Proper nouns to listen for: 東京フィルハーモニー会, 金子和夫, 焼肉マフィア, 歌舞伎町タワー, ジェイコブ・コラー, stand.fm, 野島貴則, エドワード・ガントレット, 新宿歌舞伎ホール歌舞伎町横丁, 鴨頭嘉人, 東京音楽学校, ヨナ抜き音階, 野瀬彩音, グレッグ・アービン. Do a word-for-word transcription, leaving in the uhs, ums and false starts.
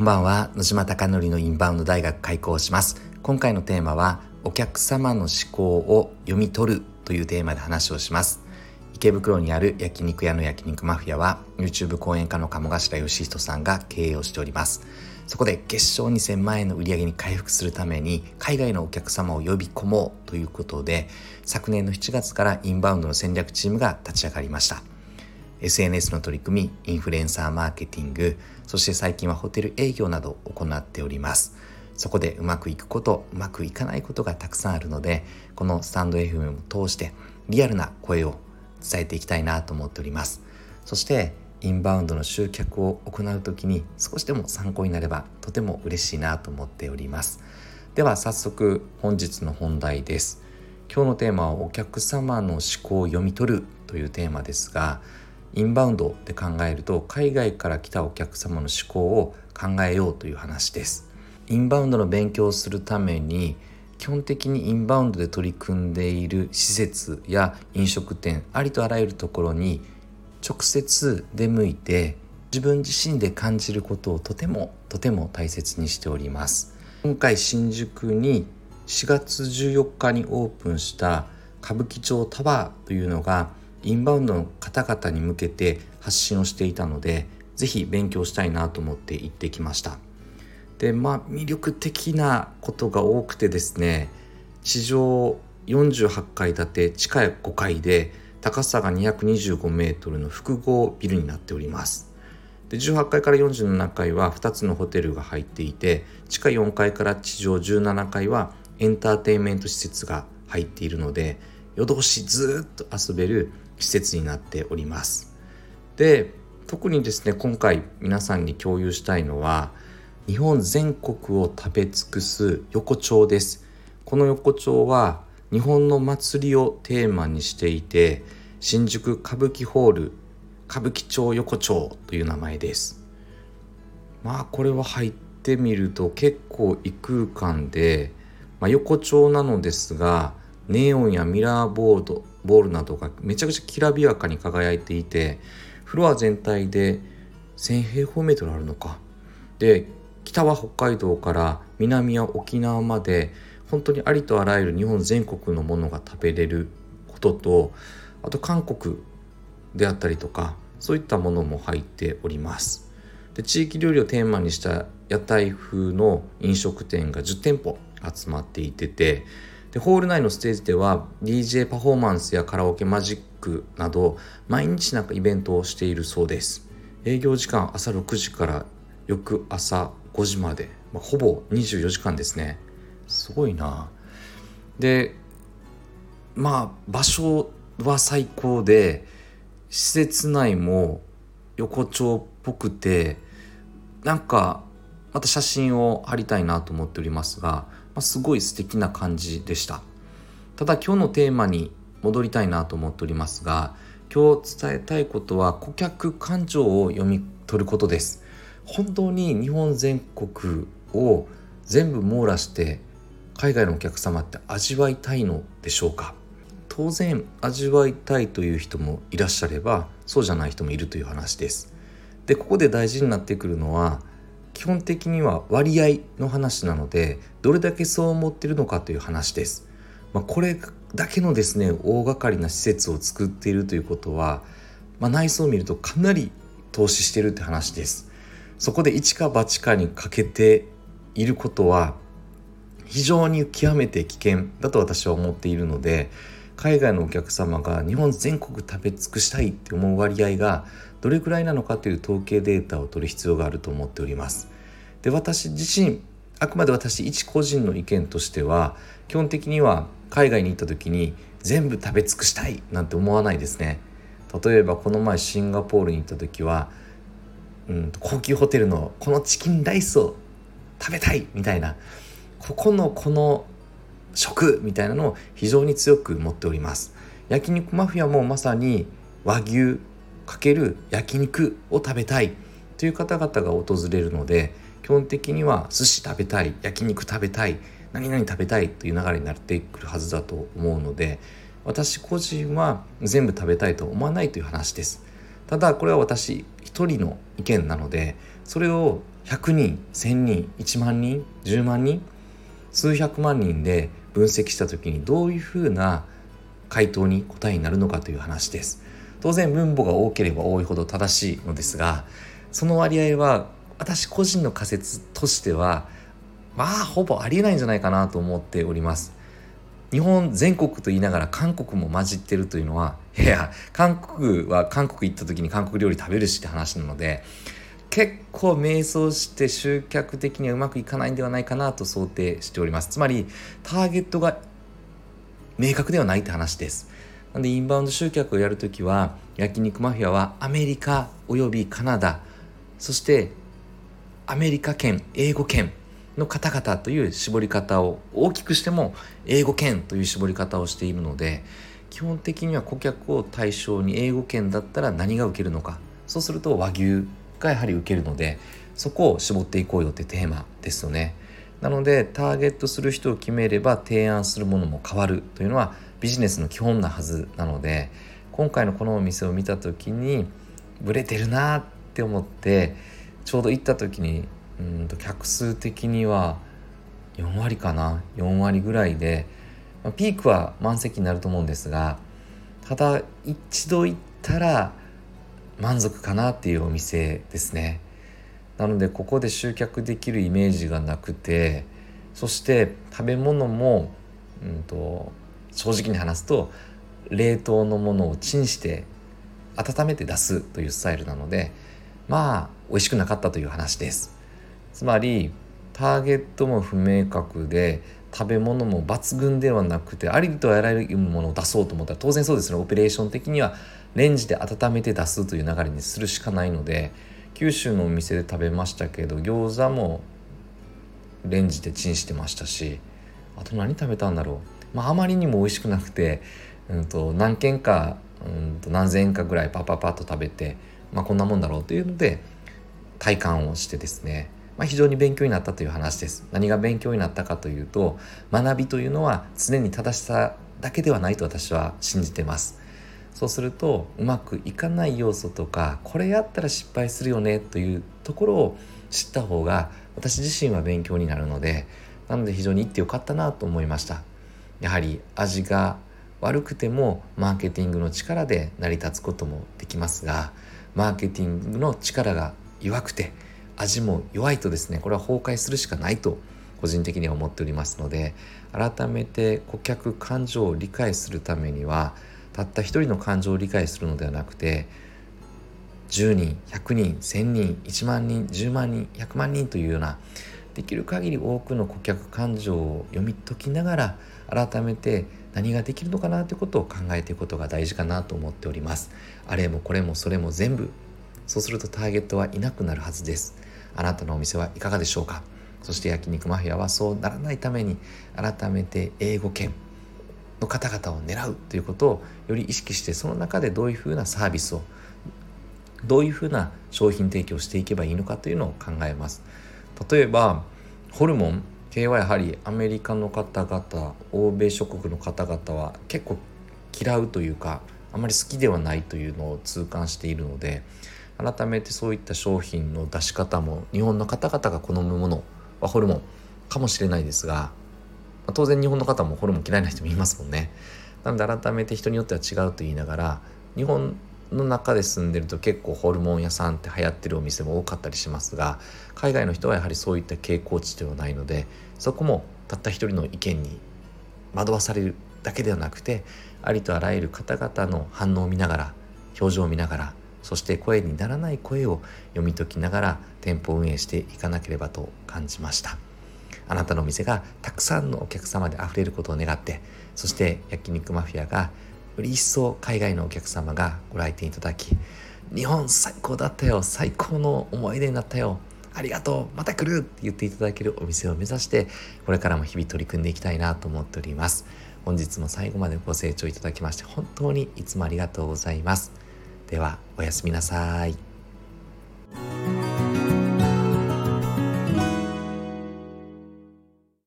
こんばんは。野島貴則のインバウンド大学開講します。今回のテーマはお客様の思考を読み取るというテーマで話をします。池袋にある焼肉屋の焼肉マフィアは YouTube 講演家の鴨頭義人さんが経営をしております。そこで月商にせんまん円の売り上げに回復するために海外のお客様を呼び込もうということで、昨年のしちがつからインバウンドの戦略チームが立ち上がりました。エスエヌエス の取り組み、インフルエンサーマーケティング、そして最近はホテル営業などを行っております。そこでうまくいくこと、うまくいかないことがたくさんあるので、このスタンド エフエム を通してリアルな声を伝えていきたいなと思っております。そしてインバウンドの集客を行うときに少しでも参考になればとても嬉しいなと思っております。では早速本日の本題です。今日のテーマはお客様の思考を読み取るというテーマですが、インバウンドで考えると海外から来たお客様の思考を考えようという話です。インバウンドの勉強をするために基本的にインバウンドで取り組んでいる施設や飲食店、ありとあらゆるところに直接出向いて自分自身で感じることをとてもとても大切にしております。今回新宿にしがつじゅうよっかにオープンした歌舞伎町タワーというのがインバウンドの方々に向けて発信をしていたので、ぜひ勉強したいなと思って行ってきました。で、まあ魅力的なことが多くてですね、地上よんじゅうはちかいだて、地下ごかいで高さがにひゃくにじゅうごメートルの複合ビルになっております。で、じゅうはちかいからよんじゅうななかいはふたつのホテルが入っていて、地下よんかいからちじょうじゅうななかいはエンターテインメント施設が入っているので、夜通しずっと遊べる施設になっております。で、特にですね、今回皆さんに共有したいのは日本全国を食べ尽くす横丁です。この横丁は日本の祭りをテーマにしていて、新宿歌舞伎ホール歌舞伎町横丁という名前です。まあこれは入ってみると結構異空間で、まあ、横丁なのですがネオンやミラーボード、ボールなどがめちゃくちゃきらびやかに輝いていて、フロア全体でせんへいほうメートルあるのか。で、北は北海道から南は沖縄まで本当にありとあらゆる日本全国のものが食べれることと、あと韓国であったりとかそういったものも入っております。で、地域料理をテーマにした屋台風の飲食店がじゅってんぽ集まっていてて、でホール内のステージでは ディージェー パフォーマンスやカラオケマジックなど毎日なんかイベントをしているそうです。営業時間朝ろくじから翌朝ごじまで、まあ、ほぼにじゅうよじかんですね。すごいな。で、まあ場所は最高で施設内も横丁っぽくて、なんかまた写真を貼りたいなと思っておりますが、すごい素敵な感じでした。ただ今日のテーマに戻りたいなと思っておりますが、今日伝えたいことは顧客感情を読み取ることです。本当に日本全国を全部網羅して海外のお客様って味わいたいのでしょうか。当然味わいたいという人もいらっしゃれば、そうじゃない人もいるという話です。で、ここで大事になってくるのは基本的には割合の話なので、どれだけそう思っているのかという話です。まあ、これだけのですね大掛かりな施設を作っているということは、まあ、内装を見るとかなり投資しているって話です。そこで一か八かに欠けていることは非常に極めて危険だと私は思っているので、海外のお客様が日本全国食べ尽くしたいって思う割合がどれくらいなのかという統計データを取る必要があると思っております。で、私自身、あくまで私一個人の意見としては、基本的には海外に行った時に全部食べ尽くしたいなんて思わないですね。例えばこの前シンガポールに行った時は、うん、高級ホテルのこのチキンライスを食べたいみたいな、ここのこの食みたいなのを非常に強く持っております。焼肉マフィアもまさに和牛×焼肉を食べたいという方々が訪れるので、基本的には寿司食べたい、焼肉食べたい、何々食べたいという流れになってくるはずだと思うので、私個人は全部食べたいと思わないという話です。ただこれは私一人の意見なので、それをひゃくにん、せんにん、いちまん人、じゅうまん人、数百万人で分析した時にどういうふうな回答に答えになるのかという話です。当然分母が多ければ多いほど正しいのですが、その割合は私個人の仮説としてはまあほぼありえないんじゃないかなと思っております。日本全国と言いながら韓国も混じってるというのは、いや韓国は韓国行った時に韓国料理食べるしって話なので、結構迷走して集客的にはうまくいかないんではないかなと想定しております。つまりターゲットが明確ではないって話です。なのでインバウンド集客をやるときは、焼肉マフィアはアメリカおよびカナダ、そしてアメリカ圏、英語圏の方々という絞り方を、大きくしても英語圏という絞り方をしているので、基本的には顧客を対象に英語圏だったら何が受けるのか、そうすると和牛がやはり受けるので、そこを絞っていこうよってテーマですよね。なのでターゲットする人を決めれば提案するものも変わるというのはビジネスの基本なはずなので、今回のこのお店を見た時にブレてるなって思って、ちょうど行った時にうんと客数的にはよん割かな、よん割ぐらいで、まあ、ピークは満席になると思うんですが、ただ一度行ったら満足かなっていうお店ですね。なのでここで集客できるイメージがなくて、そして食べ物も、うんと、正直に話すと冷凍のものをチンして温めて出すというスタイルなので、まあ美味しくなかったという話です。つまりターゲットも不明確で食べ物も抜群ではなくて、ありとあらゆるものを出そうと思ったら当然そうですね、オペレーション的にはレンジで温めて出すという流れにするしかないので、九州のお店で食べましたけど餃子もレンジでチンしてましたし、あと何食べたんだろう、まあ、あまりにも美味しくなくて、うん、と何軒か、うん、と何千円かぐらいパパパッと食べて、まあ、こんなもんだろうというので体感をしてですね、まあ、非常に勉強になったという話です。何が勉強になったかというと、学びというのは常に正しさだけではないと私は信じてます。そうするとうまくいかない要素とか、これやったら失敗するよねというところを知った方が私自身は勉強になるので、なので非常に行ってよかったなと思いました。やはり味が悪くてもマーケティングの力で成り立つこともできますが、マーケティングの力が弱くて味も弱いとですね、これは崩壊するしかないと個人的には思っておりますので、改めて顧客感情を理解するためにはたった一人の感情を理解するのではなくて、じゅうにん、ひゃくにん、せんにん、いちまん人、じゅうまん人、ひゃくまん人というようなできる限り多くの顧客感情を読み解きながら、改めて何ができるのかなということを考えていくことが大事かなと思っております。あれもこれもそれも全部、そうするとターゲットはいなくなるはずです。あなたのお店はいかがでしょうか。そして焼肉マフィアはそうならないために、改めて英語圏の方々を狙うということをより意識して、その中でどういうふうなサービスを、どういうふうな商品提供をしていけばいいのかというのを考えます。例えばホルモン系はやはりアメリカの方々、欧米諸国の方々は結構嫌うというか、あまり好きではないというのを痛感しているので、改めてそういった商品の出し方も、日本の方々が好むものはホルモンかもしれないですが、当然日本の方もホルモン嫌いな人もいますもんね。なので改めて人によっては違うと言いながら、日本の中で住んでると結構ホルモン屋さんって流行ってるお店も多かったりしますが、海外の人はやはりそういった傾向値ではないので、そこもたった一人の意見に惑わされるだけではなくて、ありとあらゆる方々の反応を見ながら、表情を見ながら、そして声にならない声を読み解きながら店舗運営していかなければと感じました。あなたのお店がたくさんのお客様であふれることを願って、そして焼肉マフィアがより一層海外のお客様がご来店いただき、日本最高だったよ、最高の思い出になったよ、ありがとう、また来るって言っていただけるお店を目指して、これからも日々取り組んでいきたいなと思っております。本日も最後までご清聴いただきまして本当にいつもありがとうございます。ではおやすみなさい。